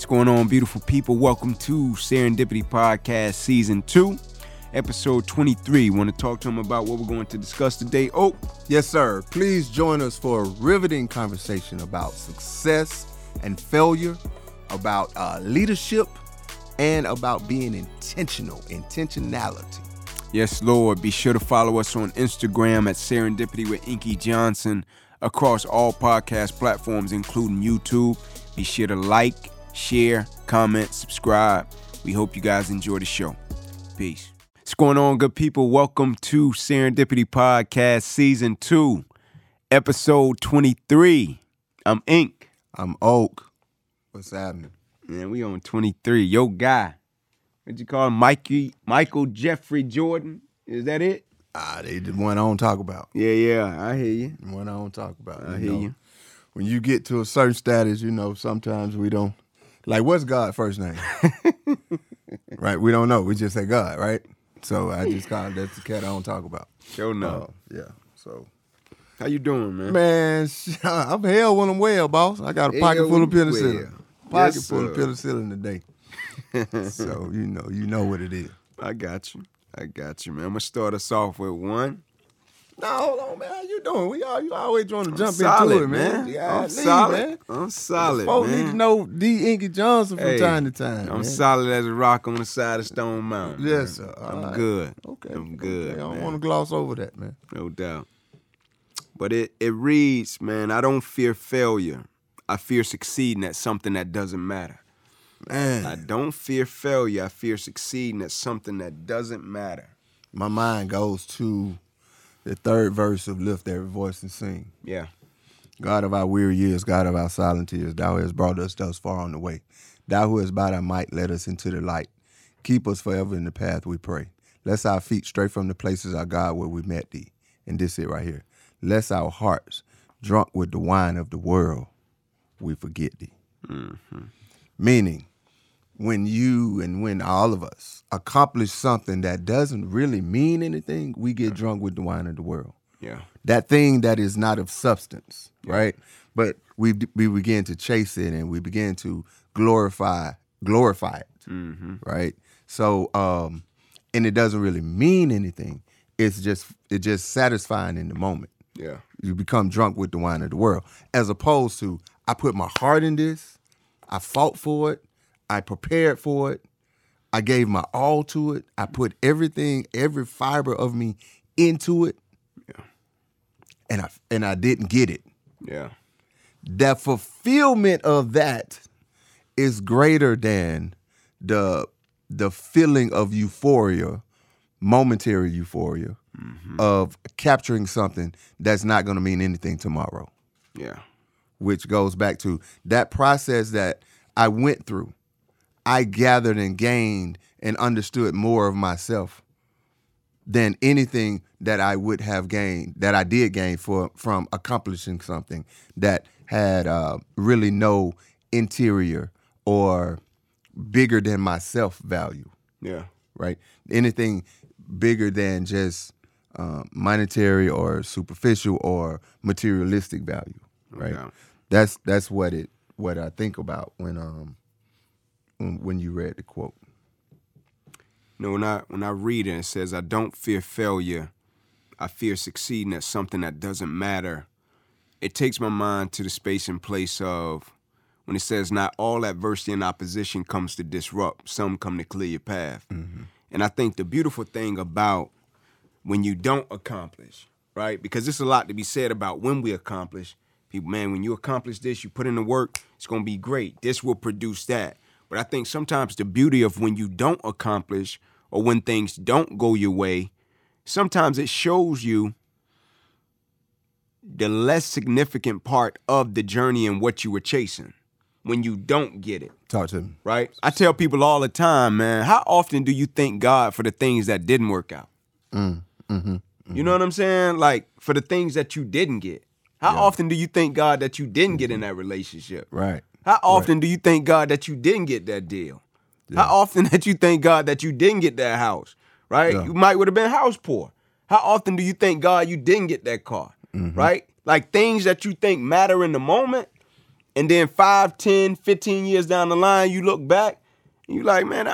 What's going on, beautiful people? Welcome to Serendipity Podcast Season 2, Episode 23. Want to talk to them about what we're going to discuss today? Oh, yes, sir. Please join us for a riveting conversation about success and failure, about leadership, and about being intentionality. Yes, Lord. Be sure to follow us on Instagram at Serendipity with Inky Johnson across all podcast platforms, including YouTube. Be sure to like, share, comment, subscribe. We hope you guys enjoy the show. Peace. What's going on, good people? Welcome to Serendipity Podcast Season 2, Episode 23. I'm Ink. I'm Oak. What's happening? Man, we on 23. Yo, guy. What'd you call him? Michael Jeffrey Jordan? Is that it? They the one I don't talk about. Yeah, I hear you. The one I don't talk about. I hear you. When you get to a certain status, you know, sometimes we don't. Like, what's God's first name? Right? We don't know. We just say God, right? So I just call that's the cat I don't talk about. Sure no. Yeah. So how you doing, man? Man, I'm hell when I'm well, boss. I got a pocket full of penicillin. Today. So you know what it is. I got you, man. I'm gonna start us off with one. No, hold on, man. How you doing? You always trying to jump into it, man. I'm solid. Folks need to know D. Inky Johnson from time to time. I'm solid as a rock on the side of Stone Mountain. Yes, sir. I'm good. Okay. I'm good. Okay. I don't want to gloss over that, man. No doubt. But it reads, man, I don't fear failure. I fear succeeding at something that doesn't matter. Man. I don't fear failure. I fear succeeding at something that doesn't matter. My mind goes to the third verse of Lift Every Voice and Sing. Yeah. God of our weary years, God of our silent tears, thou hast brought us thus far on the way. Thou who hast by thy might led us into the light. Keep us forever in the path, we pray. Lest our feet stray from the places, our God, where we met thee. And this it right here. Lest our hearts, drunk with the wine of the world, we forget thee. Mm-hmm. Meaning, when all of us accomplish something that doesn't really mean anything, we get drunk with the wine of the world. Yeah. That thing that is not of substance, right? But we begin to chase it and we begin to glorify it, right? So, and it doesn't really mean anything. It's just satisfying in the moment. Yeah. You become drunk with the wine of the world. As opposed to, I put my heart in this, I fought for it, I prepared for it. I gave my all to it. I put everything, every fiber of me into it. Yeah. And I didn't get it. Yeah. The fulfillment of that is greater than the feeling of euphoria, momentary euphoria, of capturing something that's not going to mean anything tomorrow. Yeah. Which goes back to that process that I went through. I gathered and gained and understood more of myself than anything that I would have gained, that I did gain from accomplishing something that had really no interior or bigger than myself value. Yeah. Right? Anything bigger than just monetary or superficial or materialistic value. Right? Yeah. That's what I think about when you read the quote. No, when I read it, it says, I don't fear failure. I fear succeeding at something that doesn't matter. It takes my mind to the space and place of, when it says, not all adversity and opposition comes to disrupt, some come to clear your path. Mm-hmm. And I think the beautiful thing about when you don't accomplish, right? Because there's a lot to be said about when we accomplish. People, man, when you accomplish this, you put in the work, it's going to be great. This will produce that. But I think sometimes the beauty of when you don't accomplish or when things don't go your way, sometimes it shows you the less significant part of the journey and what you were chasing when you don't get it. Talk to me. Right? I tell people all the time, man, how often do you thank God for the things that didn't work out? You know what I'm saying? Like, for the things that you didn't get. How often do you thank God that you didn't get in that relationship? Right. How often do you thank God that you didn't get that deal? Yeah. How often that you thank God that you didn't get that house, right? Yeah. You might would have been house poor. How often do you thank God you didn't get that car, right? Like, things that you think matter in the moment, And then 5, 10, 15 years down the line, you look back and you're like, man,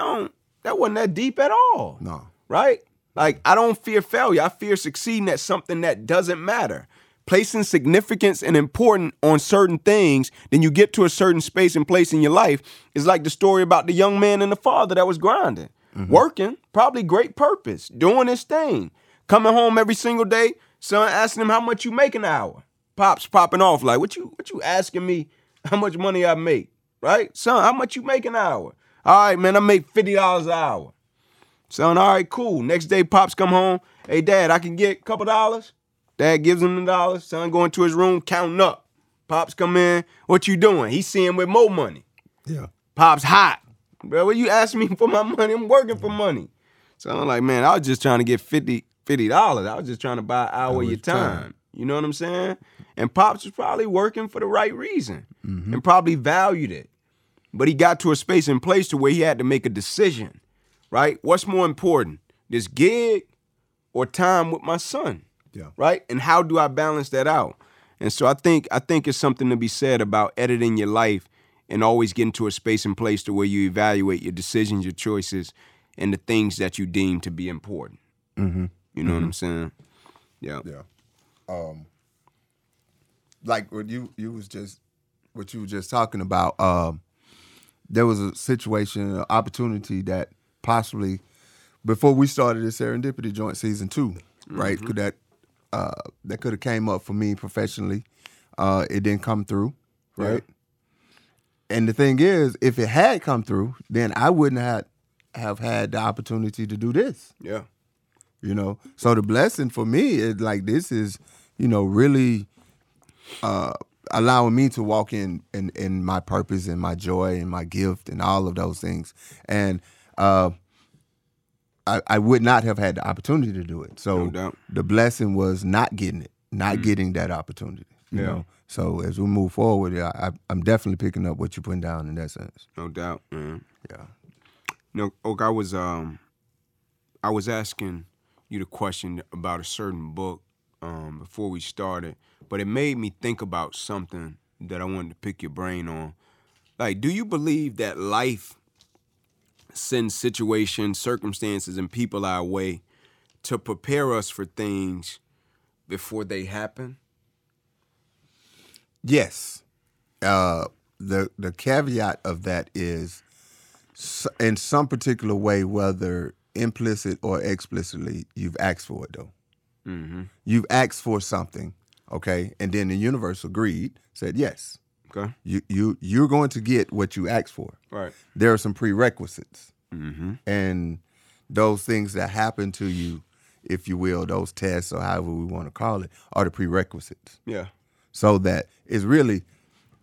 that wasn't that deep at all. No. Right? Like, I don't fear failure. I fear succeeding at something that doesn't matter. Placing significance and importance on certain things, then you get to a certain space and place in your life. It's like the story about the young man and the father that was grinding, working, probably great purpose, doing his thing. Coming home every single day, son asking him how much you make an hour. Pops popping off like, what you asking me how much money I make, right? Son, how much you make an hour? All right, man, I make $50 an hour. Son, all right, cool. Next day, Pops come home. Hey, Dad, I can get a couple dollars? Dad gives him the dollars. Son going to his room, counting up. Pops come in. What you doing? He seeing with more money. Yeah. Pops hot. Bro, what you asking me for my money? I'm working for money. So I'm like, man, I was just trying to get $50. I was just trying to buy an hour of your time. You know what I'm saying? And Pops was probably working for the right reason and probably valued it. But he got to a space and place to where he had to make a decision, right? What's more important, this gig or time with my son, right? And how do I balance that out? And so I think it's something to be said about editing your life and always getting to a space and place to where you evaluate your decisions, your choices, and the things that you deem to be important. You know what I'm saying? Yeah. Like what you were just talking about, there was a situation, an opportunity that possibly, before we started the Serendipity Joint Season 2, right? That could have came up for me professionally. It didn't come through, right? And the thing is, if it had come through, then I wouldn't have had the opportunity to do this. Yeah. You know, so the blessing for me is like this is, you know, really allowing me to walk in my purpose and my joy and my gift and all of those things. And I would not have had the opportunity to do it. So the blessing was not getting it, not getting that opportunity. You know? So as we move forward, I'm definitely picking up what you're putting down in that sense. No doubt, man. Yeah. No, Oak, I was asking you the question about a certain book before we started, but it made me think about something that I wanted to pick your brain on. Like, do you believe that life sends situations, circumstances, and people our way to prepare us for things before they happen? Yes. The caveat of that is, in some particular way, whether implicit or explicitly, you've asked for it, though. You've asked for something, okay? And then the universe agreed, said yes. Okay. You're going to get what you asked for. Right. There are some prerequisites. And those things that happen to you, if you will, those tests or however we want to call it, are the prerequisites. Yeah. So that it's really,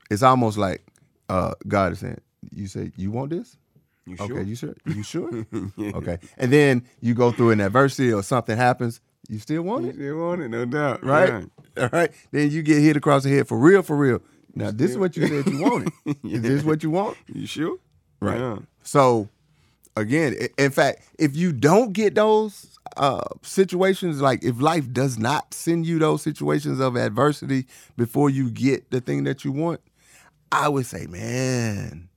it's almost like God is saying, you say, you want this? You sure? Okay, you sure? You sure? Okay. And then you go through an adversity or something happens, you still want it? You still want it, no doubt. Right? Yeah. All right. Then you get hit across the head for real, for real. Now, this is what you said you wanted. Is this what you want? You sure? Right. Yeah. So, again, in fact, if you don't get those situations, like if life does not send you those situations of adversity before you get the thing that you want, I would say, man,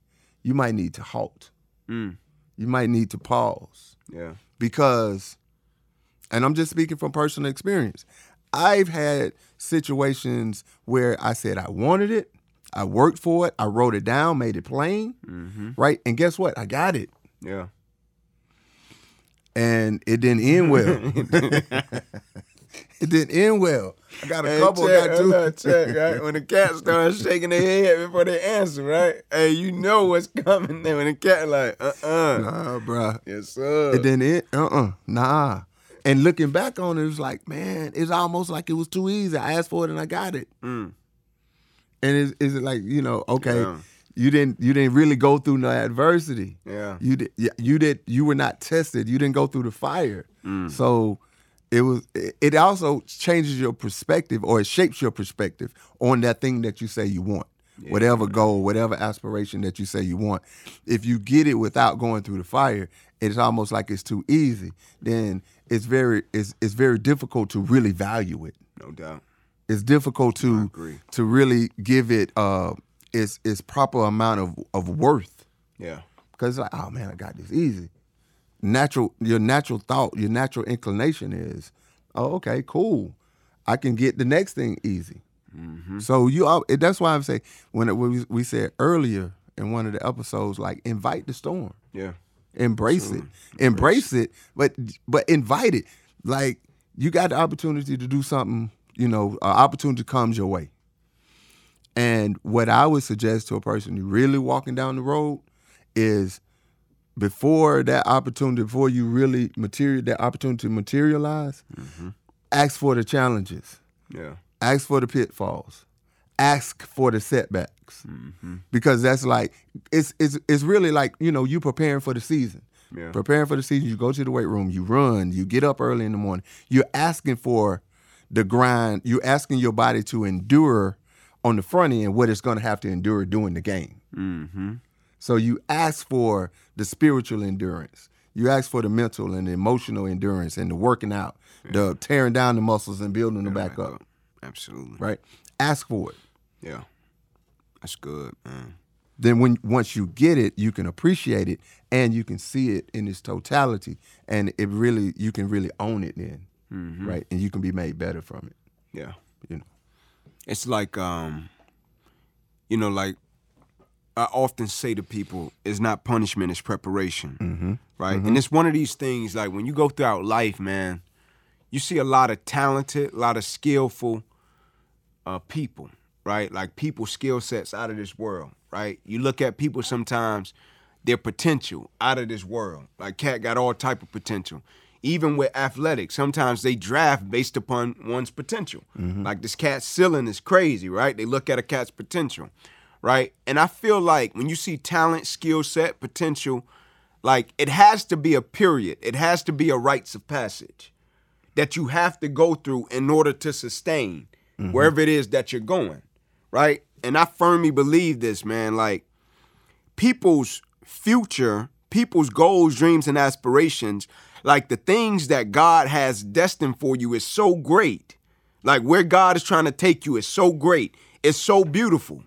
you might need to halt. You might need to pause. Yeah. Because, and I'm just speaking from personal experience, I've had situations where I said I wanted it, I worked for it, I wrote it down, made it plain, right? And guess what? I got it. Yeah. And it didn't end well. It didn't end well. I got a couple, I got two. Right? When the cat starts shaking their head before they answer, right? Hey, you know what's coming there. When the cat like, nah, bro. Yes, sir. It didn't end, nah. And looking back on it, it was like, man, it's almost like it was too easy. I asked for it and I got it. And is it like, you know, okay, you didn't really go through no adversity. Yeah. You were not tested. You didn't go through the fire. So it also changes your perspective, or it shapes your perspective on that thing that you say you want. Yeah. Whatever goal, whatever aspiration that you say you want. If you get it without going through the fire, it's almost like it's too easy. Then it's very difficult to really value it. No doubt. It's difficult to really give it its proper amount of worth. Yeah. Because it's like, oh man, I got this easy. Your natural thought, your natural inclination is, oh, okay, cool. I can get the next thing easy. Mm-hmm. So that's why I'm saying, when we said earlier in one of the episodes, like, invite the storm. Yeah. Embrace it, but invite it. Like, you got the opportunity to do something, opportunity comes your way. And what I would suggest to a person who's really walking down the road is, before you really that opportunity materialize, mm-hmm. ask for the challenges. Yeah. Ask for the pitfalls. Ask for the setbacks. Mm-hmm. Because that's like, it's really like, you preparing for the season. Yeah. Preparing for the season, you go to the weight room, you run, you get up early in the morning. You're asking for the grind. You're asking your body to endure on the front end what it's going to have to endure during the game. Mm-hmm. So you ask for the spiritual endurance. You ask for the mental and the emotional endurance and the working out, the tearing down the muscles and building them back up. Absolutely. Right? Ask for it. Yeah. That's good, man. Then once you get it, you can appreciate it and you can see it in its totality. And you can really own it then. Mm-hmm. Right? And you can be made better from it. Yeah. It's like, like, I often say to people, it's not punishment, it's preparation, mm-hmm. right? Mm-hmm. And it's one of these things, like, when you go throughout life, man, you see a lot of talented, a lot of skillful people, right? Like, people's skill sets out of this world, right? You look at people sometimes, their potential out of this world. Like, Cat got all type of potential. Even with athletics, sometimes they draft based upon one's potential. Mm-hmm. Like, this Cat's ceiling is crazy, right? They look at a cat's potential. Right? And I feel like when you see talent, skill set, potential, like, it has to be a period. It has to be a rites of passage that you have to go through in order to sustain mm-hmm. wherever it is that you're going. Right? And I firmly believe this, man. Like, people's future, people's goals, dreams, and aspirations, like, the things that God has destined for you is so great. Like, where God is trying to take you is so great. It's so beautiful.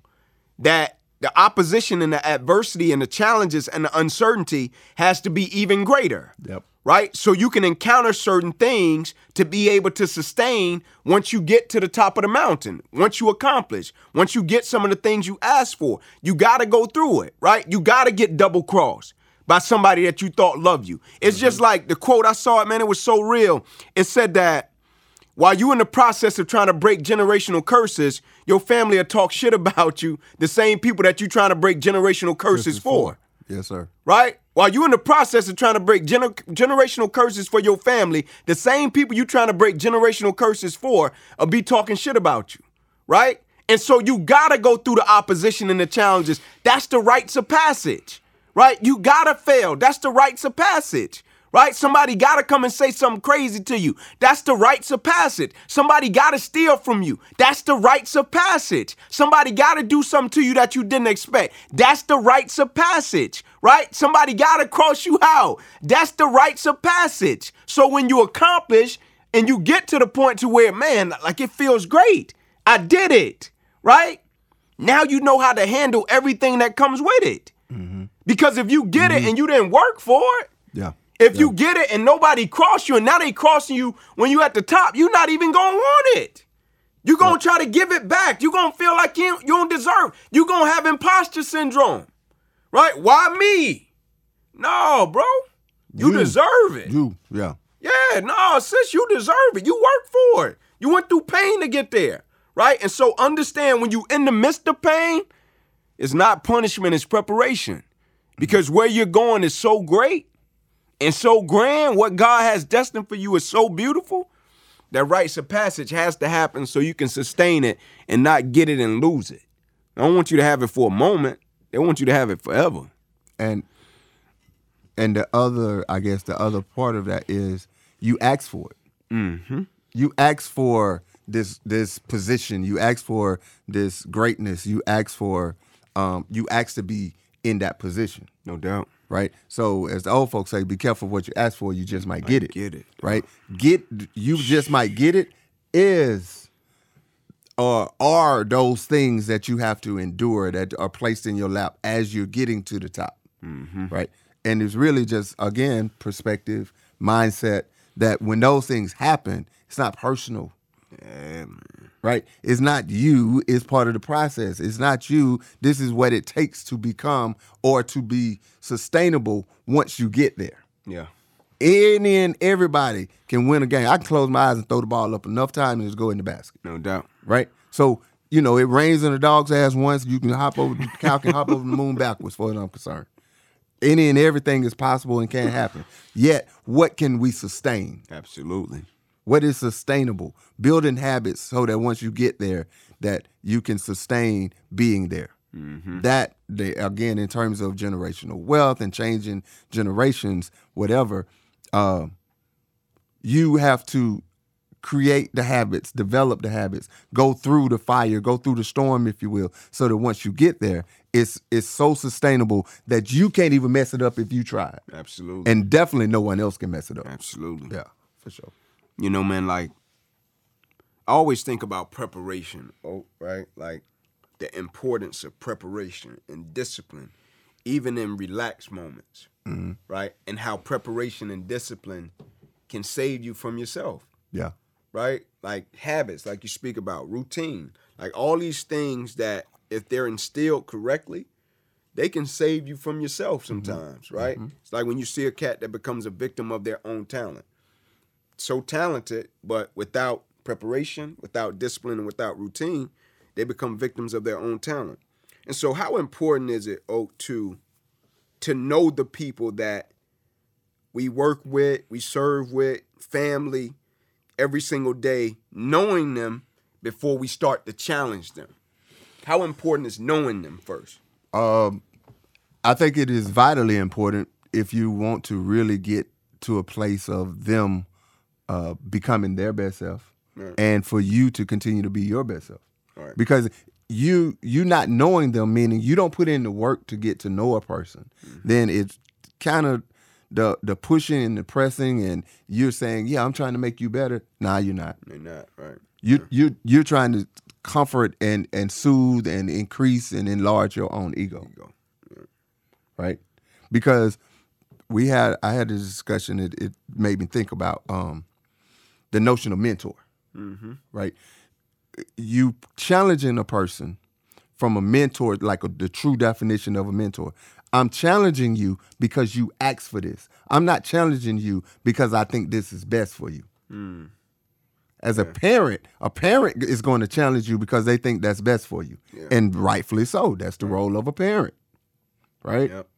That the opposition and the adversity and the challenges and the uncertainty has to be even greater, yep. right? So you can encounter certain things to be able to sustain once you get to the top of the mountain, once you accomplish, once you get some of the things you asked for. You got to go through it, right? You got to get double-crossed by somebody that you thought loved you. It's mm-hmm. just like the quote, I saw it, man, it was so real. It said that, while you in the process of trying to break generational curses, your family will talk shit about you, the same people that you trying to break generational curses for. Yes, sir. Right? While you in the process of trying to break generational curses for your family, the same people you trying to break generational curses for will be talking shit about you. Right? And so you got to go through the opposition and the challenges. That's the rites of passage. Right? You got to fail. That's the rites of passage. Right? Somebody got to come and say something crazy to you. That's the rites of passage. Somebody got to steal from you. That's the rites of passage. Somebody got to do something to you that you didn't expect. That's the rites of passage. Right? Somebody got to cross you out. That's the rites of passage. So when you accomplish and you get to the point to where, man, like, it feels great. I did it. Right? Now you know how to handle everything that comes with it. Mm-hmm. Because if you get mm-hmm. it and you didn't work for it. Yeah. If you get it and nobody cross you and now they crossing you when you at the top, you're not even going to want it. You're going to try to give it back. You're going to feel like you don't deserve. You're going to have imposter syndrome. Right? Why me? No, bro. You deserve it. You, yeah. Yeah, no, sis, you deserve it. You worked for it. You went through pain to get there. Right? And so understand, when you in the midst of pain, it's not punishment, it's preparation. Because where you're going is so great. And so grand, what God has destined for you is so beautiful that rites of passage has to happen so you can sustain it and not get it and lose it. I don't want you to have it for a moment. They want you to have it forever. And the other part of that is you ask for it. Mm-hmm. You ask for this position. You ask for this greatness. You ask for you ask to be in that position. No doubt. Right? So as the old folks say, be careful what you ask for, you just might get it. Get it. Right? You just might get it is are those things that you have to endure that are placed in your lap as you're getting to the top, right? And it's really just, again, perspective, mindset, that when those things happen, it's not personal, right? It's not you. It's part of the process. It's not you. This is what it takes to become or to be sustainable once you get there. Yeah. Any and everybody can win a game. I can close my eyes and throw the ball up enough time and just go in the basket. No doubt. Right? So, you know, it rains in a dog's ass once. You can hop over, the cow can hop over the moon backwards, as far as I'm concerned. Any and everything is possible and can happen. Yet, what can we sustain? Absolutely. What is sustainable? Building habits so that once you get there, that you can sustain being there. Mm-hmm. That, again, in terms of generational wealth and changing generations, whatever, you have to create the habits, develop the habits, go through the fire, go through the storm, if you will, so that once you get there, it's so sustainable that you can't even mess it up if you try. Absolutely. And definitely no one else can mess it up. Absolutely. Yeah, for sure. You know, man, like, I always think about preparation, right? Like, the importance of preparation and discipline, even in relaxed moments, right? And how preparation and discipline can save you from yourself. Yeah. Right? Like habits, like you speak about, routine, like all these things that if they're instilled correctly, they can save you from yourself sometimes, right? It's like when you see a cat that becomes a victim of their own talent. So talented, but without preparation, without discipline, and without routine, they become victims of their own talent. And so how important is it, Oak, to know the people that we work with, we serve with, family, every single day, knowing them before we start to challenge them? How important is knowing them first? I think it is vitally important if you want to really get to a place of them becoming their best self and for you to continue to be your best self. Right. Because you not knowing them, meaning you don't put in the work to get to know a person, then it's kind of the pushing and the pressing, and you're saying, yeah, I'm trying to make you better. Nah, you're not. You're not, right. You're trying to comfort and soothe and increase and enlarge your own ego. Yeah. Right? Because I had this discussion, it made me think about the notion of mentor, right? You challenging a person from a mentor, like the true definition of a mentor. I'm challenging you because you asked for this. I'm not challenging you because I think this is best for you. As a parent is going to challenge you because they think that's best for you. Yeah. And rightfully so. That's the role of a parent, right? Yep.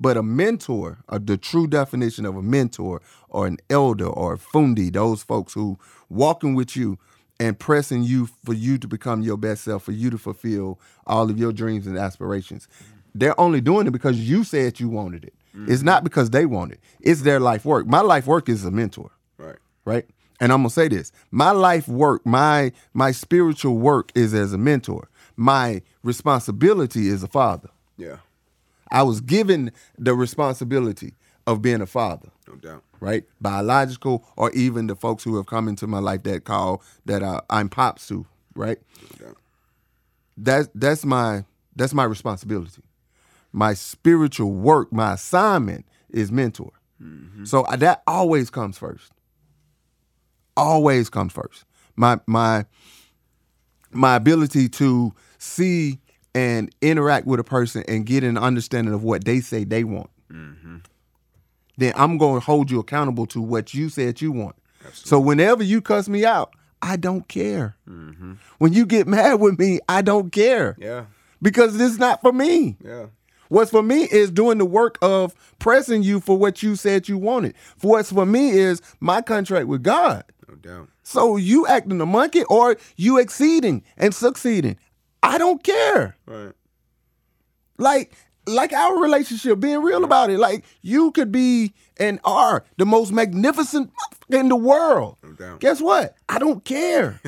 But a mentor, the true definition of a mentor or an elder or a fundi, those folks who walking with you and pressing you for you to become your best self, for you to fulfill all of your dreams and aspirations. They're only doing it because you said you wanted it. It's not because they want it. It's their life work. My life work is a mentor. Right. Right? And I'm going to say this. My life work, my spiritual work is as a mentor. My responsibility is a father. Yeah. I was given the responsibility of being a father. No doubt. Right? Biological, or even the folks who have come into my life that I'm pops to, right? No doubt. That's my responsibility. My spiritual work, my assignment is mentor. So that always comes first. Always comes first. My ability to see and interact with a person and get an understanding of what they say they want. Then I'm going to hold you accountable to what you said you want. Absolutely. So whenever you cuss me out, I don't care. When you get mad with me, I don't care. Yeah. Because this is not for me. Yeah. What's for me is doing the work of pressing you for what you said you wanted. For what's for me is my contract with God. No doubt. So you acting a monkey or you exceeding and succeeding. I don't care. Right. Like our relationship, being real about it. Like you could be and are the most magnificent in the world. No doubt. Guess what? I don't care.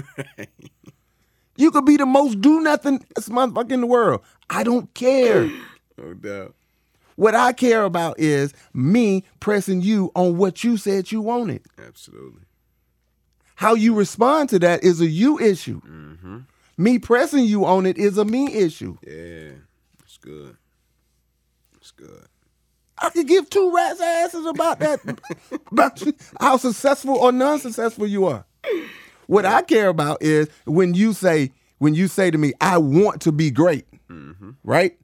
You could be the most do-nothing motherfucker in the world. I don't care. No doubt. What I care about is me pressing you on what you said you wanted. Absolutely. How you respond to that is a you issue. Me pressing you on it is a me issue. Yeah, it's good. It's good. I could give two rats' asses about that, about how successful or non-successful you are. What I care about is when you say to me, I want to be great, mm-hmm. right?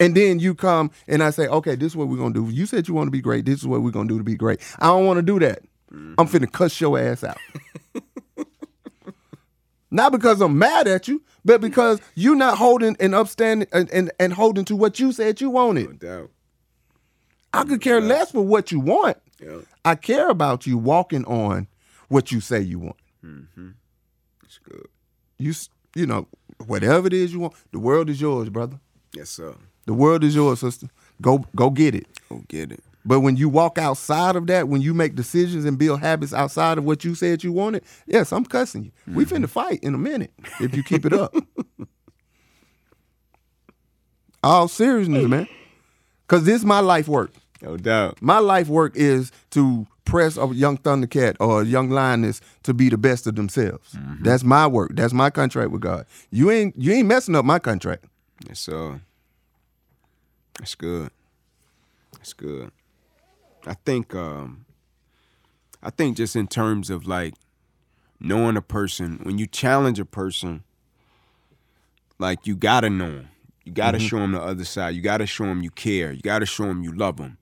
And then you come and I say, okay, this is what we're going to do. You said you want to be great. This is what we're going to do to be great. I don't want to do that. Mm-hmm. I'm finna cuss your ass out. Not because I'm mad at you, but because you're not holding and upstanding and holding to what you said you wanted. No doubt. I could care less for what you want. Yep. I care about you walking on what you say you want. Mm-hmm. That's good. You know, whatever it is you want, the world is yours, brother. Yes, sir. The world is yours, sister. Go get it. Go get it. But when you walk outside of that, when you make decisions and build habits outside of what you said you wanted, yes, I'm cussing you. Mm-hmm. We finna fight in a minute if you keep it up. All seriousness, man. Because this is my life work. No doubt. My life work is to press a young Thundercat or a young lioness to be the best of themselves. Mm-hmm. That's my work. That's my contract with God. You ain't messing up my contract. Yes, sir. That's good. That's good. I think just in terms of like knowing a person, when you challenge a person, like you gotta know them. You gotta mm-hmm. show them the other side. You gotta show them you care. You gotta show them you love them.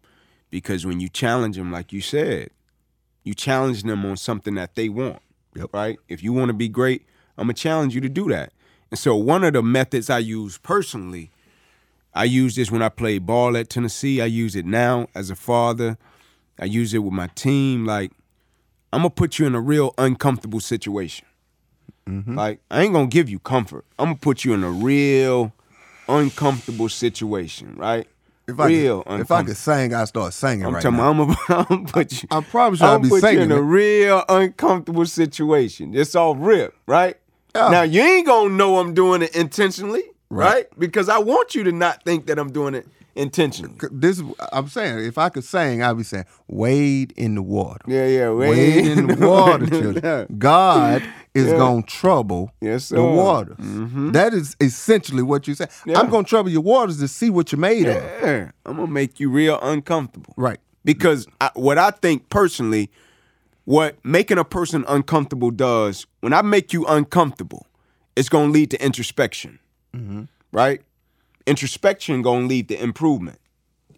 Because when you challenge them, like you said, you challenge them on something that they want, yep. right? If you want to be great, I'm gonna challenge you to do that. And so one of the methods I use personally, I use this when I played ball at Tennessee. I use it now as a father. I use it with my team. Like, I'm going to put you in a real uncomfortable situation. Mm-hmm. Like, I ain't going to give you comfort. I'm going to put you in a real uncomfortable situation, right? If I could sing, I'd start singing right now. I promise you I'll be singing. I'm going to put you in a real uncomfortable situation. It's all rip, right? Yeah. Now, you ain't going to know I'm doing it intentionally. Right? Because I want you to not think that I'm doing it intentionally. I'm saying, if I could sing, I'd be saying, wade in the water. Yeah, wade in the water, children. God is going to trouble the waters. Mm-hmm. That is essentially what you say. Yeah. I'm going to trouble your waters to see what you're made of. Yeah, I'm going to make you real uncomfortable. Right. Because what I think personally, what making a person uncomfortable does, when I make you uncomfortable, it's going to lead to introspection. Mm-hmm. Right? Introspection gonna lead to improvement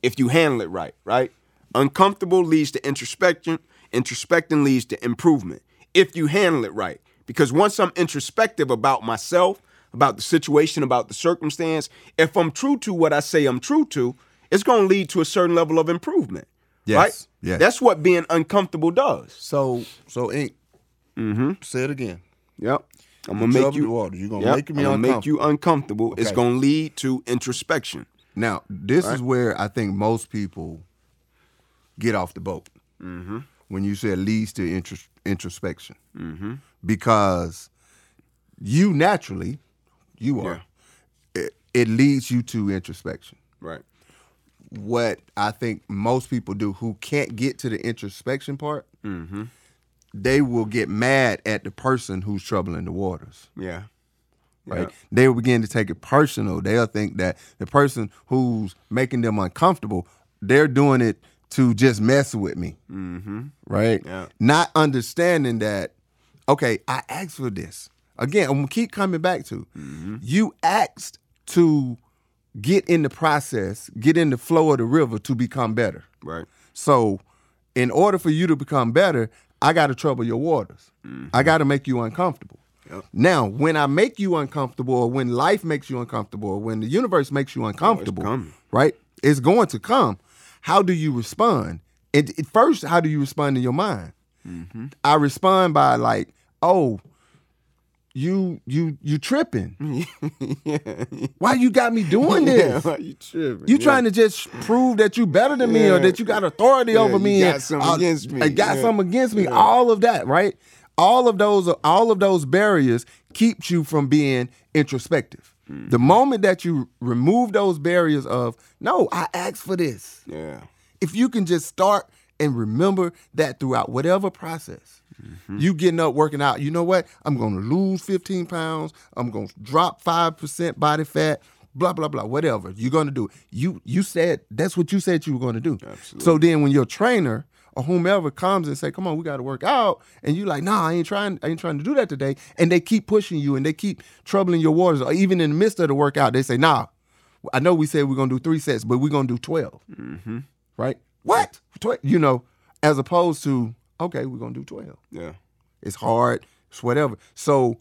if you handle it right, right? Uncomfortable leads to introspection. Introspection leads to improvement if you handle it right. Because once I'm introspective about myself, about the situation, about the circumstance, if I'm true to what I say I'm true to, it's gonna lead to a certain level of improvement. Yes. Right? Yes. That's what being uncomfortable does. So Inc. Mm-hmm. Say it again. Yep. I'm going to make you water. You're going to make me uncomfortable. I'm going to make you uncomfortable. Okay. It's going to lead to introspection. Now, this is where I think most people get off the boat. Mm-hmm. When you say it leads to introspection. Mm-hmm. Because you naturally, you are. Yeah. It leads you to introspection. Right. What I think most people do who can't get to the introspection part, mm-hmm. they will get mad at the person who's troubling the waters. Yeah. Right? Yeah. They will begin to take it personal. They'll think that the person who's making them uncomfortable, they're doing it to just mess with me. Mm-hmm. Right? Yeah. Not understanding that, okay, I asked for this. Again, I'm going to keep coming back to, mm-hmm. you asked to get in the process, get in the flow of the river to become better. Right. So in order for you to become better, I got to trouble your waters. Mm-hmm. I got to make you uncomfortable. Yep. Now, when I make you uncomfortable or when life makes you uncomfortable or when the universe makes you uncomfortable, it's going to come. How do you respond? First, how do you respond in your mind? Mm-hmm. I respond by like, oh, you tripping. Yeah. Why you got me doing this? Yeah, why you tripping? You trying to just prove that you better than me or that you got authority over me. You got something against me. I got something against me. All of that, right? All of those barriers keeps you from being introspective. Mm. The moment that you remove those barriers of, no, I asked for this. Yeah. If you can just start and remember that throughout whatever process. Mm-hmm. You getting up, working out, you know what? I'm going to lose 15 pounds. I'm going to drop 5% body fat, blah, blah, blah, whatever. You're going to do it. You said, that's what you said you were going to do. Absolutely. So then when your trainer or whomever comes and say, come on, we got to work out. And you like, nah, I ain't trying to do that today. And they keep pushing you and they keep troubling your waters. Or even in the midst of the workout, they say, nah, I know we said we're going to do 3 sets, but we're going to do 12. Mm-hmm. Right? What? 12? You know, as opposed to, okay, we're going to do 12. Yeah. It's hard. It's whatever. So,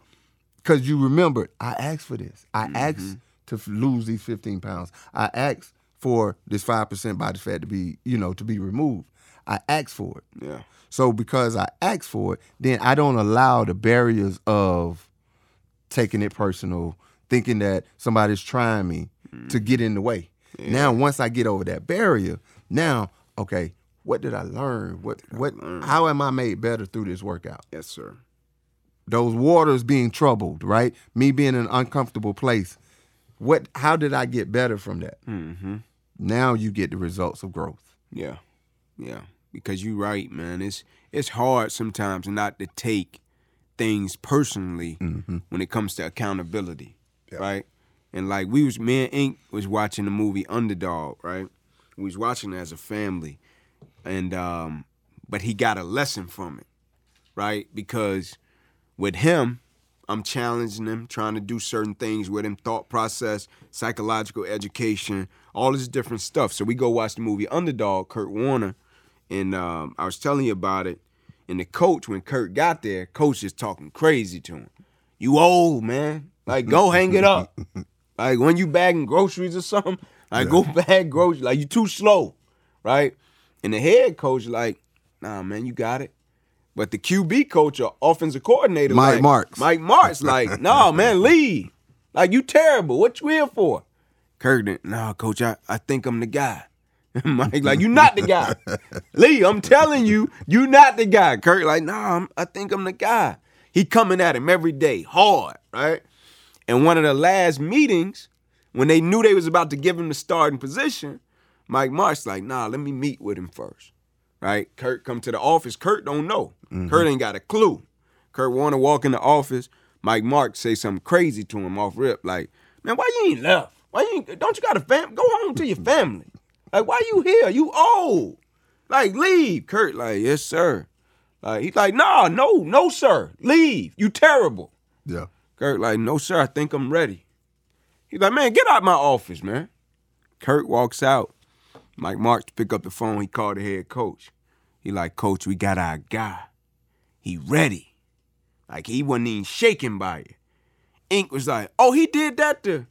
because you remember, I asked for this. I asked to lose these 15 pounds. I asked for this 5% body fat to be, you know, to be removed. I asked for it. Yeah. So because I asked for it, then I don't allow the barriers of taking it personal, thinking that somebody's trying me to get in the way. Yeah. Now, once I get over that barrier, now, okay, what did I learn? What? How am I made better through this workout? Yes, sir. Those waters being troubled, right? Me being in an uncomfortable place. What? How did I get better from that? Mm-hmm. Now you get the results of growth. Yeah. Yeah, because you're right, man. It's hard sometimes not to take things personally when it comes to accountability, right? And like me and Ink was watching the movie Underdog, right? We was watching it as a family, and but he got a lesson from it, right? Because with him, I'm challenging him, trying to do certain things with him, thought process, psychological education, all this different stuff. So we go watch the movie Underdog, Kurt Warner, and I was telling you about it. And the coach, when Kurt got there, coach is talking crazy to him. You old, man. Like, go hang it up. Like, when you bagging groceries or something, like, go bag groceries. Like, you too slow, right? And the head coach like, nah, man, you got it. But the QB coach or offensive coordinator, Mike Marks, like, no, man, leave. Like, you terrible. What you here for? Kirk, no, coach, I think I'm the guy. Mike, like, you not the guy. Lee, I'm telling you, you not the guy. Kirk, like, nah, I think I'm the guy. He coming at him every day, hard, right? And one of the last meetings, when they knew they was about to give him the starting position, Mike Marks like, nah, let me meet with him first. Right, Kurt come to the office. Kurt don't know. Mm-hmm. Kurt ain't got a clue. Kurt Warner walk in the office. Mike Marks say something crazy to him off rip, like, man, why you ain't left? Don't you got a family? Go home to your family. Like, why you here? You old. Like, leave. Kurt like, yes, sir. Like, he's like, nah, no, sir. Leave. You terrible. Yeah. Kurt like, no, sir, I think I'm ready. He's like, man, get out of my office, man. Kurt walks out. Mike Marks pick up the phone. He called the head coach. He like, coach, we got our guy. He ready. Like, he wasn't even shaken by it. Ink was like, oh, he did that to.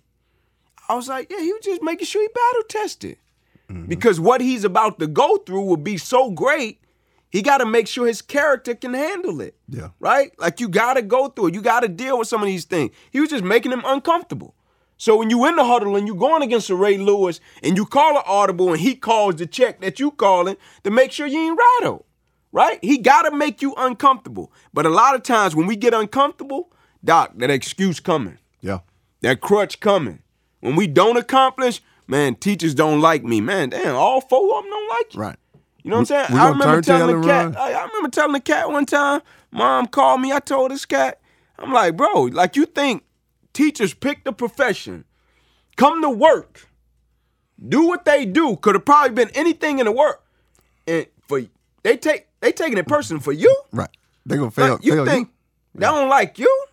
I was like, yeah, he was just making sure he battle tested. Mm-hmm. Because what he's about to go through will be so great, he got to make sure his character can handle it. Yeah. Right? Like, you got to go through it. You got to deal with some of these things. He was just making him uncomfortable. So when you in the huddle and you going against a Ray Lewis and you call an audible and he calls the check that you calling to make sure you ain't rattled, right? He got to make you uncomfortable. But a lot of times when we get uncomfortable, Doc, that excuse coming. Yeah. That crutch coming. When we don't accomplish, man, teachers don't like me. Man, damn, all 4 of them don't like you. Right. You know what I'm saying? I remember telling the cat one time, mom called me, I told this cat, I'm like, bro, like, you think teachers pick the profession, come to work, do what they do. Could have probably been anything in the work, and for they taking it personal for you. Right? They gonna fail. Like, you think they don't like you?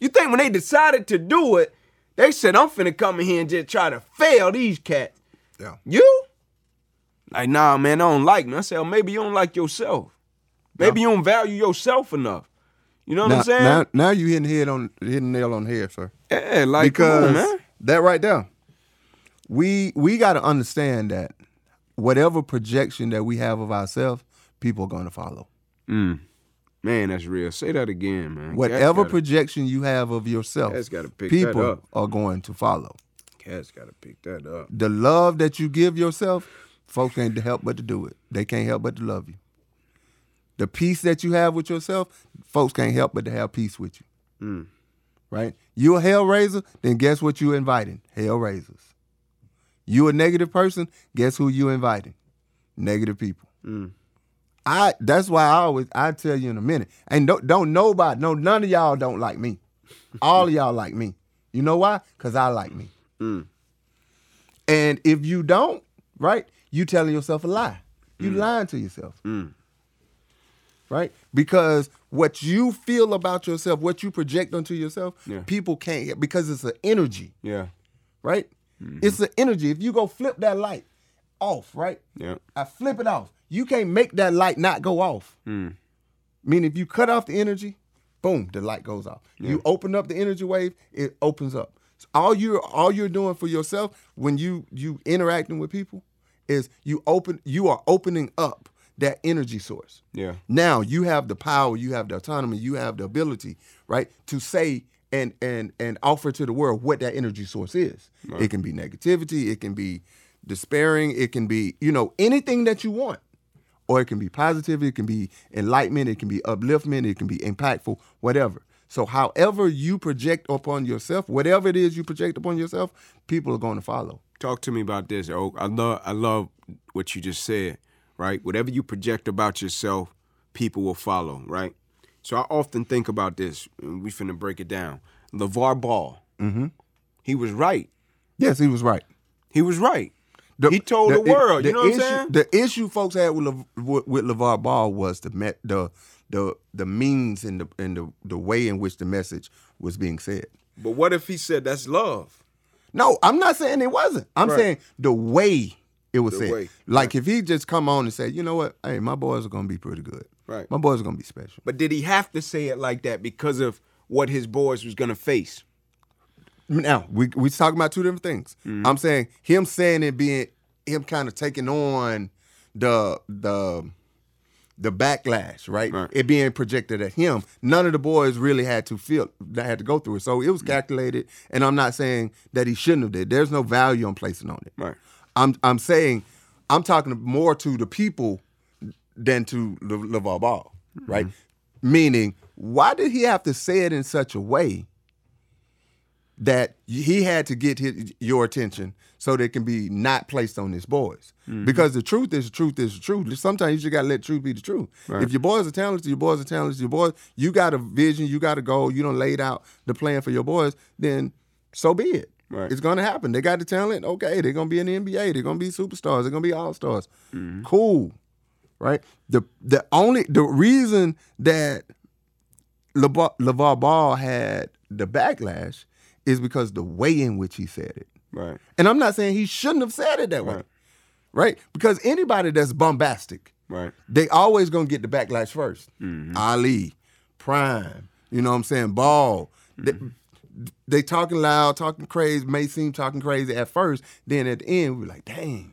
You think when they decided to do it, they said, "I'm finna come in here and just try to fail these cats." Yeah. You? Like, nah, man, I don't like me. I said, oh, maybe you don't like yourself. Maybe you don't value yourself enough. You know what I'm saying? Now you hitting nail on the head, sir. Yeah, like, because come on, man. That right there. We got to understand that whatever projection that we have of ourselves, people are going to follow. Man, that's real. Say that again, man. Whatever projection you have of yourself, people are going to follow. Cats got to pick that up. The love that you give yourself, folks can't help but to do it. They can't help but to love you. The peace that you have with yourself, folks can't help but to have peace with you. Right? You a hellraiser, then guess what you inviting? Hellraisers. You a negative person, guess who you inviting? Negative people. That's why I tell you in a minute. And don't nobody, none of y'all don't like me. All of y'all like me. You know why? Because I like me. Mm. And if you don't, right, you telling yourself a lie. You lying to yourself. Mm. Right? Because what you feel about yourself, what you project onto yourself, people can't, because it's an energy. Yeah. Right? Mm-hmm. It's an energy. If you go flip that light off, right? Yeah. I flip it off. You can't make that light not go off. Mm. Meaning if you cut off the energy, boom, the light goes off. Yeah. You open up the energy wave, it opens up. So all you're doing for yourself when you interacting with people is you are opening up that energy source. Yeah. Now you have the power, you have the autonomy, you have the ability, right, to say and offer to the world what that energy source is. Right. It can be negativity, it can be despairing, it can be, anything that you want. Or it can be positivity, it can be enlightenment, it can be upliftment, it can be impactful, whatever. So however you project upon yourself, whatever it is you project upon yourself, people are going to follow. Talk to me about this, Oak. I love what you just said, right? Whatever you project about yourself, people will follow, right? So I often think about this, and we finna break it down. LaVar Ball, he was right. Yes, he was right. He was right. He told the world, you know what I'm saying? The issue folks had with LaVar Ball was the means and the way in which the message was being said. But what if he said that's love? No, I'm not saying it wasn't. I'm saying the way it was said. Way. Like if he just come on and said, you know what, hey, my boys are gonna be pretty good. Right. My boys are gonna be special. But did he have to say it like that because of what his boys was gonna face? Now, we talking about two different things. Mm-hmm. I'm saying him saying it being him kind of taking on the backlash, right? It being projected at him. None of the boys really had to go through it. So it was calculated, and I'm not saying that he shouldn't have did. There's no value I'm placing on it. Right. I'm saying I'm talking more to the people than to LaVar Ball, right? Meaning, why did he have to say it in such a way that he had to get your attention so that it can be not placed on his boys? Mm-hmm. Because the truth is the truth is the truth. Sometimes you just got to let truth be the truth. Right. If your boys are talented, you got a vision, you got a goal, you done laid out the plan for your boys, then so be it. Right. It's going to happen. They got the talent, okay, they're going to be in the NBA, they're going to be superstars, they're going to be all-stars. Mm-hmm. Cool, right? The reason that LaVar Ball had the backlash is because the way in which he said it. Right. And I'm not saying he shouldn't have said it that way. Right? Because anybody that's bombastic, they always going to get the backlash first. Mm-hmm. Ali, Prime, you know what I'm saying, Ball. Mm-hmm. They talking loud, talking crazy, may seem talking crazy at first. Then at the end, we were like, dang,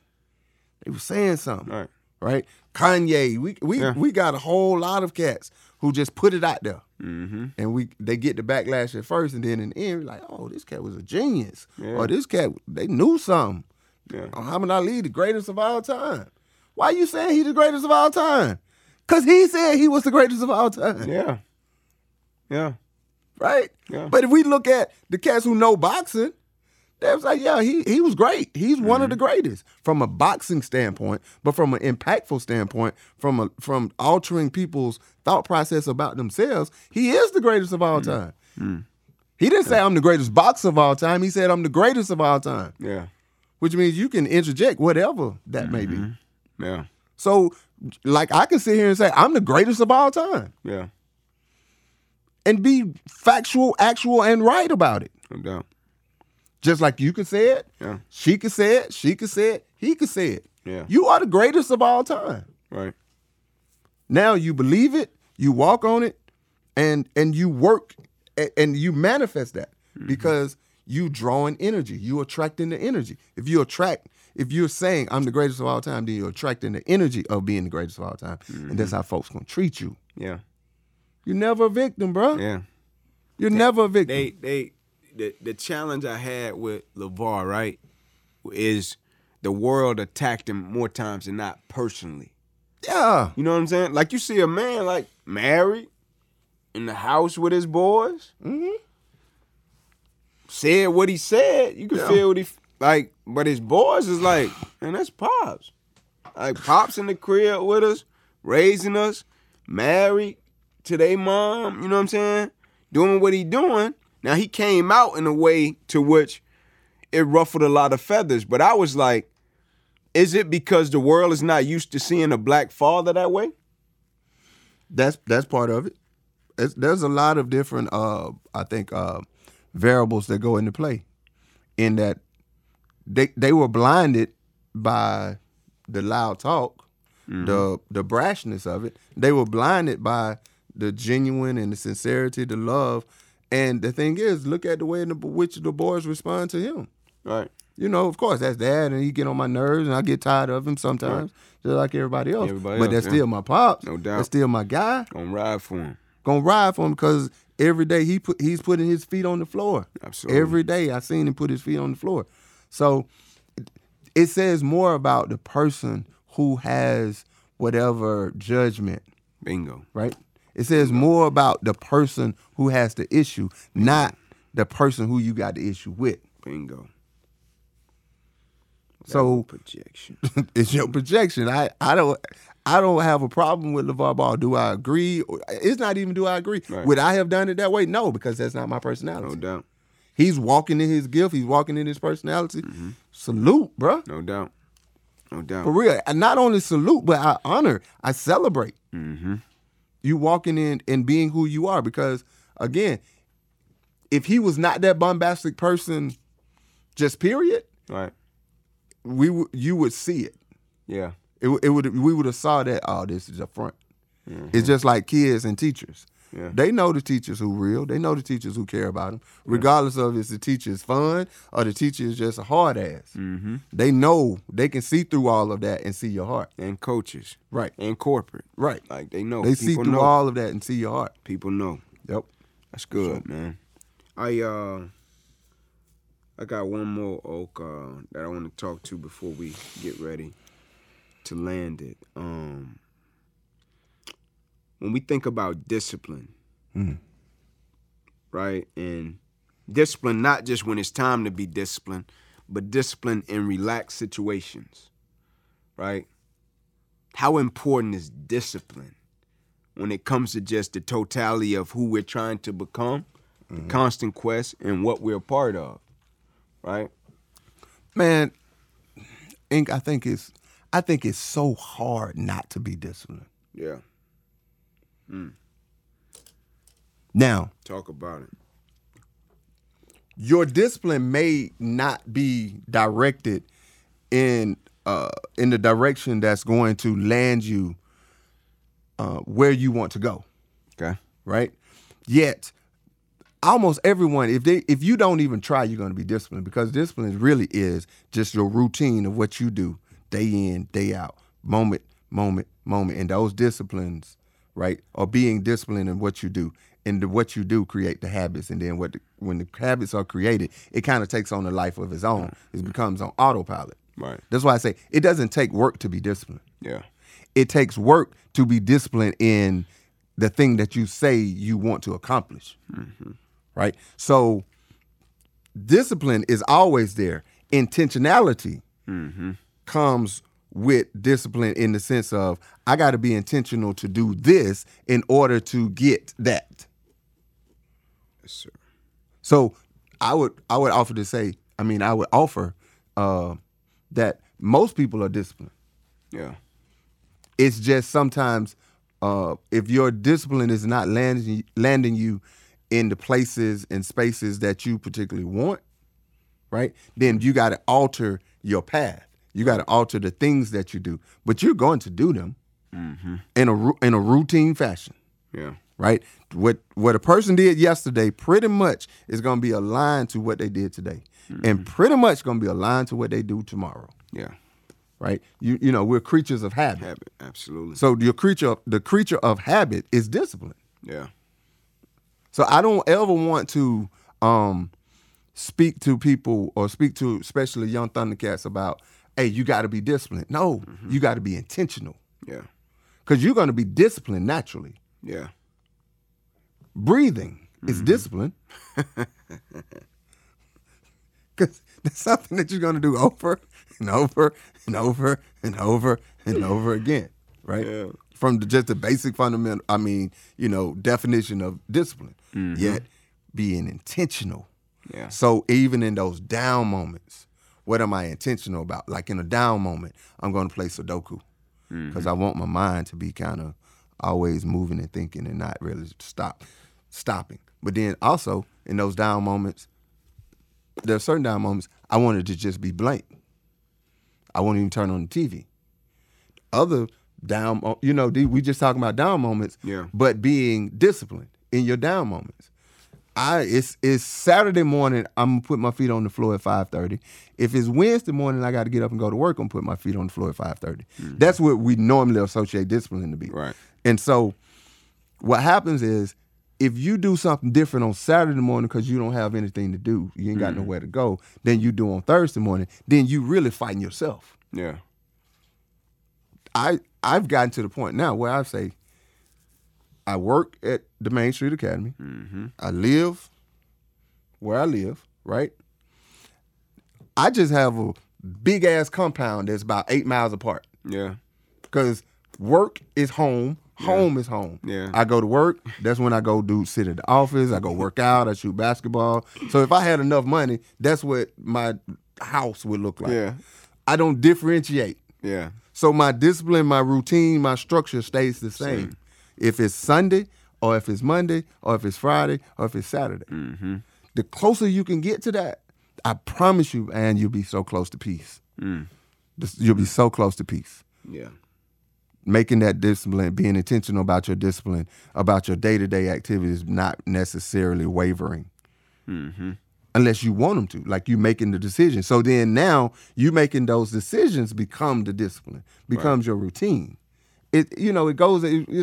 they were saying something. Right? Kanye, we got a whole lot of cats who just put it out there. Mm-hmm. And they get the backlash at first, and then in the end, we're like, oh, this cat was a genius. Yeah. Or this cat, they knew something. Yeah. Muhammad Ali, the greatest of all time. Why are you saying he's the greatest of all time? Because he said he was the greatest of all time. Yeah. Yeah. Right? Yeah. But if we look at the cats who know boxing, they was like, yeah, he was great. He's one of the greatest from a boxing standpoint, but from an impactful standpoint, from altering people's thought process about themselves, he is the greatest of all time. Mm. He didn't say I'm the greatest boxer of all time. He said I'm the greatest of all time. Yeah. Which means you can interject whatever that may be. Yeah. So, like, I can sit here and say I'm the greatest of all time. Yeah. And be factual, actual, and right about it. No doubt. Just like you could say it, she could say it, he could say it. Yeah. You are the greatest of all time. Right. Now you believe it, you walk on it, and you work, and you manifest that because you drawing energy. You attracting the energy. If you're saying, I'm the greatest of all time, then you're attracting the energy of being the greatest of all time. Mm-hmm. And that's how folks going to treat you. Yeah. You're never a victim, bro. Yeah. You're never a victim. The challenge I had with LaVar, right, is the world attacked him more times than not personally. Yeah. You know what I'm saying? Like, you see a man, like, married, in the house with his boys, said what he said. You can feel what he, like, but his boys is like, man, that's Pops. Like, Pops in the crib with us. raising us, married to their mom, you know what I'm saying, doing what he doing. Now, he came out in a way to which it ruffled a lot of feathers, but I was like, is it because the world is not used to seeing a black father that way? That's part of it. There's a lot of different, I think, variables that go into play in that they were blinded by the loud talk, the brashness of it. They were blinded by the genuine and the sincerity, the love. And the thing is, look at the way in which the boys respond to him. Right. You know, of course, that's dad, and he get on my nerves, and I get tired of him sometimes, just like everybody else. But that's still my pops. No doubt. That's still my guy. Gonna ride for him because every day he's putting his feet on the floor. Absolutely. Every day I seen him put his feet on the floor. So it says more about the person who has whatever judgment. Bingo. Right? It says more about the person who has the issue, not the person who you got the issue with. Bingo. So projection. It's your projection. I don't have a problem with LaVar Ball. Do I agree? It's not even do I agree. Right. Would I have done it that way? No, because that's not my personality. No doubt. He's walking in his gift. He's walking in his personality. Mm-hmm. Salute, bro. No doubt. For real. And not only salute, but I honor. I celebrate. Mm-hmm. You walking in and being who you are. Because, again, if he was not that bombastic person, just period. Right. You would see it. Yeah. We would have saw that, this is a front. Mm-hmm. It's just like kids and teachers. Yeah. They know the teachers who real. They know the teachers who care about them. Regardless of if the teacher is fun or the teacher is just a hard ass. Mm-hmm. They know. They can see through all of that and see your heart. And coaches. Right. And corporate. Right. Like they know. They people see through know. All of that and see your heart. People know. Yep. That's good, man. I got one more Oak that I want to talk to before we get ready to land it. When we think about discipline, right? And discipline, not just when it's time to be disciplined, but discipline in relaxed situations, right? How important is discipline when it comes to just the totality of who we're trying to become, the constant quest, and what we're a part of? Right, man. Ink, I think it's so hard not to be disciplined. Yeah. Now, talk about it. Your discipline may not be directed in the direction that's going to land you where you want to go. Okay. Right. Yet. Almost everyone, if you don't even try, you're going to be disciplined, because discipline really is just your routine of what you do day in, day out, moment. And those disciplines, right, are being disciplined in what you do. And what you do create the habits. And then when the habits are created, it kind of takes on a life of its own. It becomes on autopilot. Right. That's why I say it doesn't take work to be disciplined. Yeah. It takes work to be disciplined in the thing that you say you want to accomplish. Mm-hmm. Right? So discipline is always there. Intentionality comes with discipline in the sense of I got to be intentional to do this in order to get that. Yes, sir. So I would offer to say, that most people are disciplined. Yeah. It's just sometimes if your discipline is not landing you in the places and spaces that you particularly want, right? Then you got to alter your path. You got to alter the things that you do, but you're going to do them in a routine fashion. Yeah. Right. What a person did yesterday pretty much is going to be aligned to what they did today, and pretty much going to be aligned to what they do tomorrow. Yeah. Right. You know, we're creatures of habit. Absolutely. So the creature of habit is discipline. Yeah. So I don't ever want to speak to people or speak to especially young Thundercats about, hey, you got to be disciplined. No, you got to be intentional. Yeah. Because you're going to be disciplined naturally. Yeah. Breathing is discipline. Because that's something that you're going to do over and over and over and over and over again. Right? Yeah. from just the basic fundamental, I mean, you know, definition of discipline, mm-hmm. yet being intentional. Yeah. So even in those down moments, what am I intentional about? Like in a down moment, I'm going to play Sudoku because mm-hmm. I want my mind to be kind of always moving and thinking and not really stopping. But then also in those down moments, there are certain down moments I wanted to just be blank. I won't even turn on the TV. Other down, you know, we just talking about down moments, yeah. but being disciplined in your down moments. It's Saturday morning, I'm going to put my feet on the floor at 5:30. If it's Wednesday morning, I got to get up and go to work, I'm going to put my feet on the floor at 5:30. Mm-hmm. That's what we normally associate discipline to be. Right. And so what happens is if you do something different on Saturday morning because you don't have anything to do, you ain't got mm-hmm. nowhere to go, then you do on Thursday morning, then you really fighting yourself. Yeah. I've gotten to the point now where I say, I work at the Main Street Academy. Mm-hmm. I live where I live, right? I just have a big-ass compound that's about 8 miles apart. Yeah. Because work is home. Home yeah. is home. Yeah. I go to work. That's when I go sit at the office. I go work out. I shoot basketball. So if I had enough money, that's what my house would look like. Yeah. I don't differentiate. Yeah. So my discipline, my routine, my structure stays the same. Sure. If it's Sunday, or if it's Monday, or if it's Friday, or if it's Saturday. Mm-hmm. The closer you can get to that, I promise you, man, you'll be so close to peace. Mm. You'll be so close to peace. Yeah. Making that discipline, being intentional about your discipline, about your day-to-day activities, not necessarily wavering. Mm-hmm. Unless you want them to, like you making the decision. So then now, you making those decisions become the discipline, becomes right. your routine. It's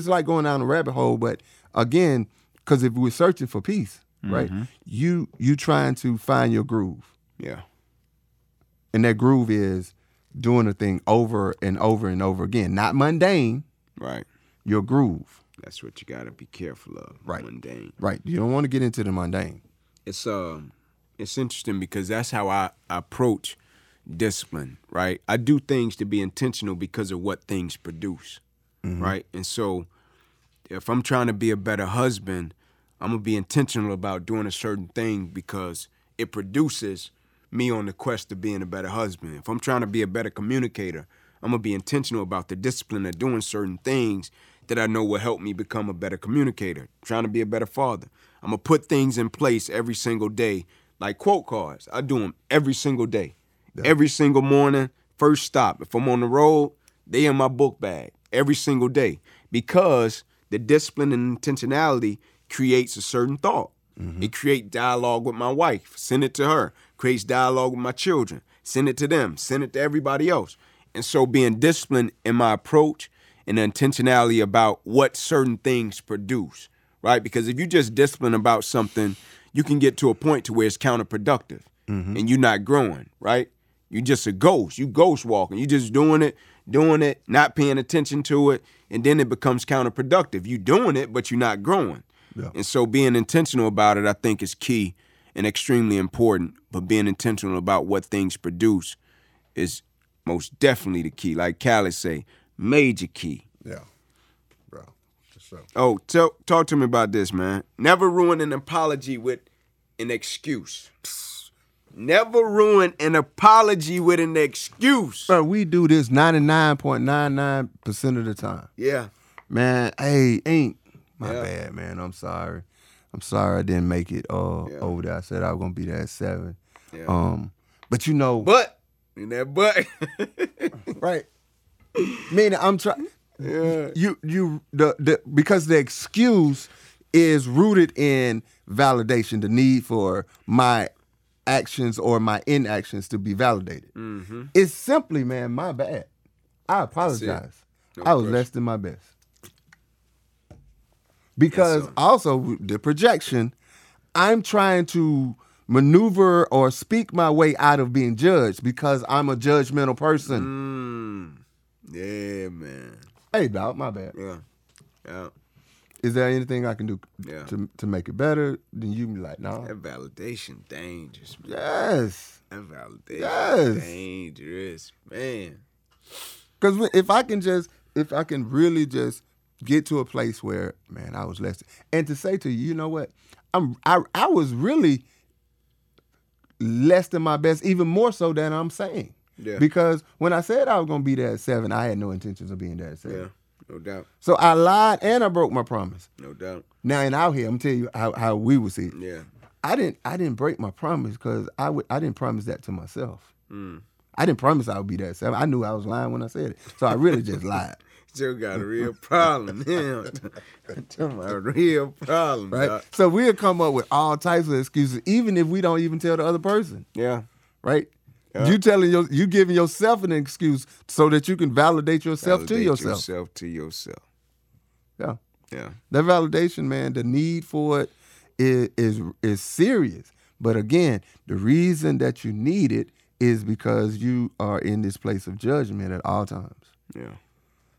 like going down a rabbit hole, but again, because if we're searching for peace, mm-hmm. right, you trying to find your groove. Yeah. And that groove is doing a thing over and over and over again. Not mundane. Right. Your groove. That's what you got to be careful of. Right. Mundane. Right. You don't want to get into the mundane. It's interesting because that's how I approach discipline, right? I do things to be intentional because of what things produce. Mm-hmm. Right? And so if I'm trying to be a better husband, I'm going to be intentional about doing a certain thing because it produces me on the quest to being a better husband. If I'm trying to be a better communicator, I'm going to be intentional about the discipline of doing certain things that I know will help me become a better communicator. Trying to be a better father, I'm going to put things in place every single day, like quote cards. I do them every single day. Yeah. Every single morning, first stop. If I'm on the road, they in my book bag. Every single day, because the discipline and intentionality creates a certain thought. Mm-hmm. It creates dialogue with my wife, send it to her, creates dialogue with my children, send it to them, send it to everybody else. And so being disciplined in my approach and the intentionality about what certain things produce, right? Because if you just discipline about something, you can get to a point to where it's counterproductive mm-hmm. and you're not growing, right? You're just a ghost. You ghost walking. You just doing it, not paying attention to it, and then it becomes counterproductive. You doing it, but you're not growing. Yeah. And so being intentional about it, I think, is key and extremely important. But being intentional about what things produce is most definitely the key. Like Khaled say, major key. Yeah, bro. Sure. Oh, talk to me about this, man. Never ruin an apology with an excuse. Never ruin an apology with an excuse. But we do this 99.99% of the time. Yeah. Man, hey, ain't my bad, man. I'm sorry I didn't make it over there. I said I was going to be there at 7. Yeah. But you know. But. In that but. Right. Meaning I'm trying. Yeah. Because the excuse is rooted in validation, the need for my actions or my inactions to be validated. Mm-hmm. It's simply, man, my bad. I apologize. No I was pressure. Less than my best. Because also the projection, I'm trying to maneuver or speak my way out of being judged because I'm a judgmental person. Mm. Yeah, man. Hey, dog, my bad. Yeah. Is there anything I can do to make it better? Then you be like, no. That validation dangerous, man. Yes. That validation dangerous, man. Because if I can just if I can really just get to a place where, man, I was less than, and to say to you, you know what, I was really less than my best, even more so than I'm saying. Yeah. Because when I said I was going to be there at 7, I had no intentions of being there at 7. Yeah, no doubt. So I lied and I broke my promise. No doubt. Now, and out here, I'm going to tell you how we would see it. Yeah. I didn't break my promise because I didn't promise that to myself. Mm. I didn't promise I would be there at 7. I knew I was lying when I said it. So I really just lied. Joe got a real problem. A real problem. Right? Dog. So we'll come up with all types of excuses, even if we don't even tell the other person. Yeah. Right? Yeah. You giving yourself an excuse so that you can validate yourself to yourself. Yeah. Yeah. That validation, man, the need for it is serious. But again, the reason that you need it is because you are in this place of judgment at all times. Yeah.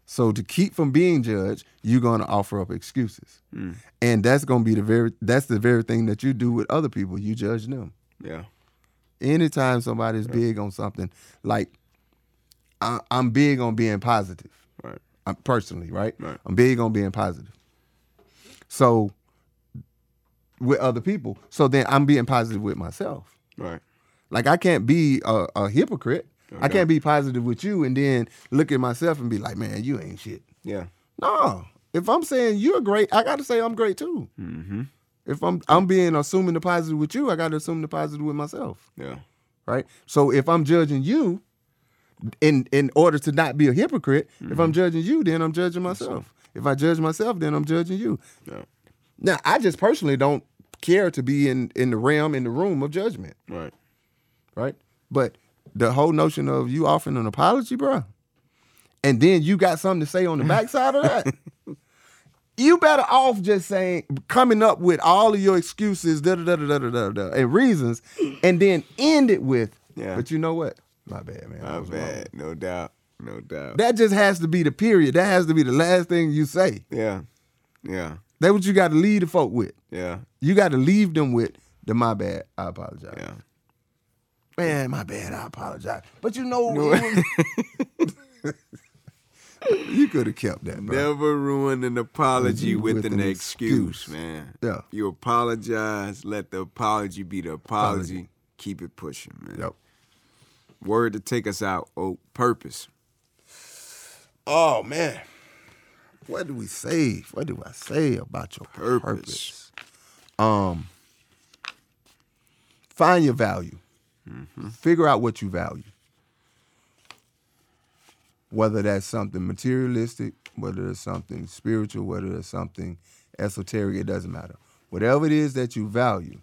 So to keep from being judged, you're going to offer up excuses. Mm. And that's going to be the very thing that you do with other people. You judge them. Yeah. Anytime somebody's big on something, like I'm big on being positive. Right. I'm personally, right? I'm big on being positive. So with other people. So then I'm being positive with myself. Right. Like I can't be a hypocrite. Okay. I can't be positive with you and then look at myself and be like, man, you ain't shit. Yeah. No. If I'm saying you're great, I got to say I'm great too. Mm-hmm. If I'm being assuming the positive with you, I got to assume the positive with myself. Yeah. Right? So if I'm judging you in order to not be a hypocrite, mm-hmm. if I'm judging you, then I'm judging myself. If I judge myself, then I'm judging you. Yeah. Now, I just personally don't care to be in the room of judgment. Right. Right? But the whole notion of you offering an apology, bro, and then you got something to say on the backside of that, you better off just coming up with all of your excuses, and reasons, and then end it with, but you know what? My bad, man. My bad, wrong. No doubt, no doubt. That just has to be the period. That has to be the last thing you say. Yeah, yeah. That's what you got to leave the folk with. Yeah. You got to leave them with the my bad, I apologize. Yeah. Man, my bad, I apologize. But you know, you could have kept that, bro. Never ruin an apology with an excuse, man. Yeah. You apologize, let the apology be the apology. Keep it pushing, man. Yep. Word to take us out, purpose. Oh, man. What do we say? What do I say about your purpose? Find your value. Mm-hmm. Figure out what you value. Whether that's something materialistic, whether it's something spiritual, whether it's something esoteric, it doesn't matter. Whatever it is that you value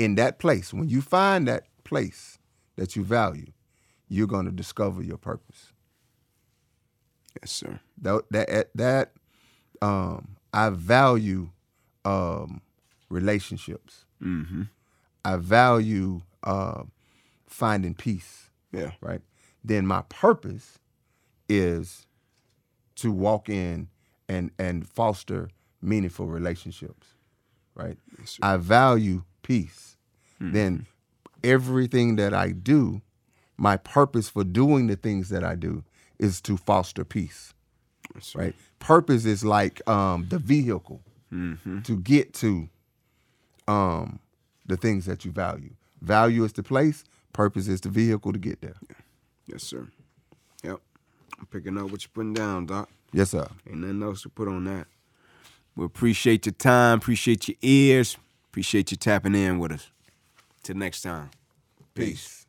in that place, when you find that place that you value, you're going to discover your purpose. Yes, sir. I value relationships. Mm-hmm. I value finding peace. Yeah. Right? Then my purpose is to walk in and foster meaningful relationships. Right? Yes, I value peace. Mm-hmm. Then everything that I do, my purpose for doing the things that I do is to foster peace. Yes, right? Purpose is like the vehicle mm-hmm. to get to the things that you value. Value is the place. Purpose is the vehicle to get there. Yeah. Yes, sir. Yep. I'm picking up what you're putting down, Doc. Yes, sir. Ain't nothing else to put on that. We appreciate your time. Appreciate your ears. Appreciate you tapping in with us. Till next time. Peace.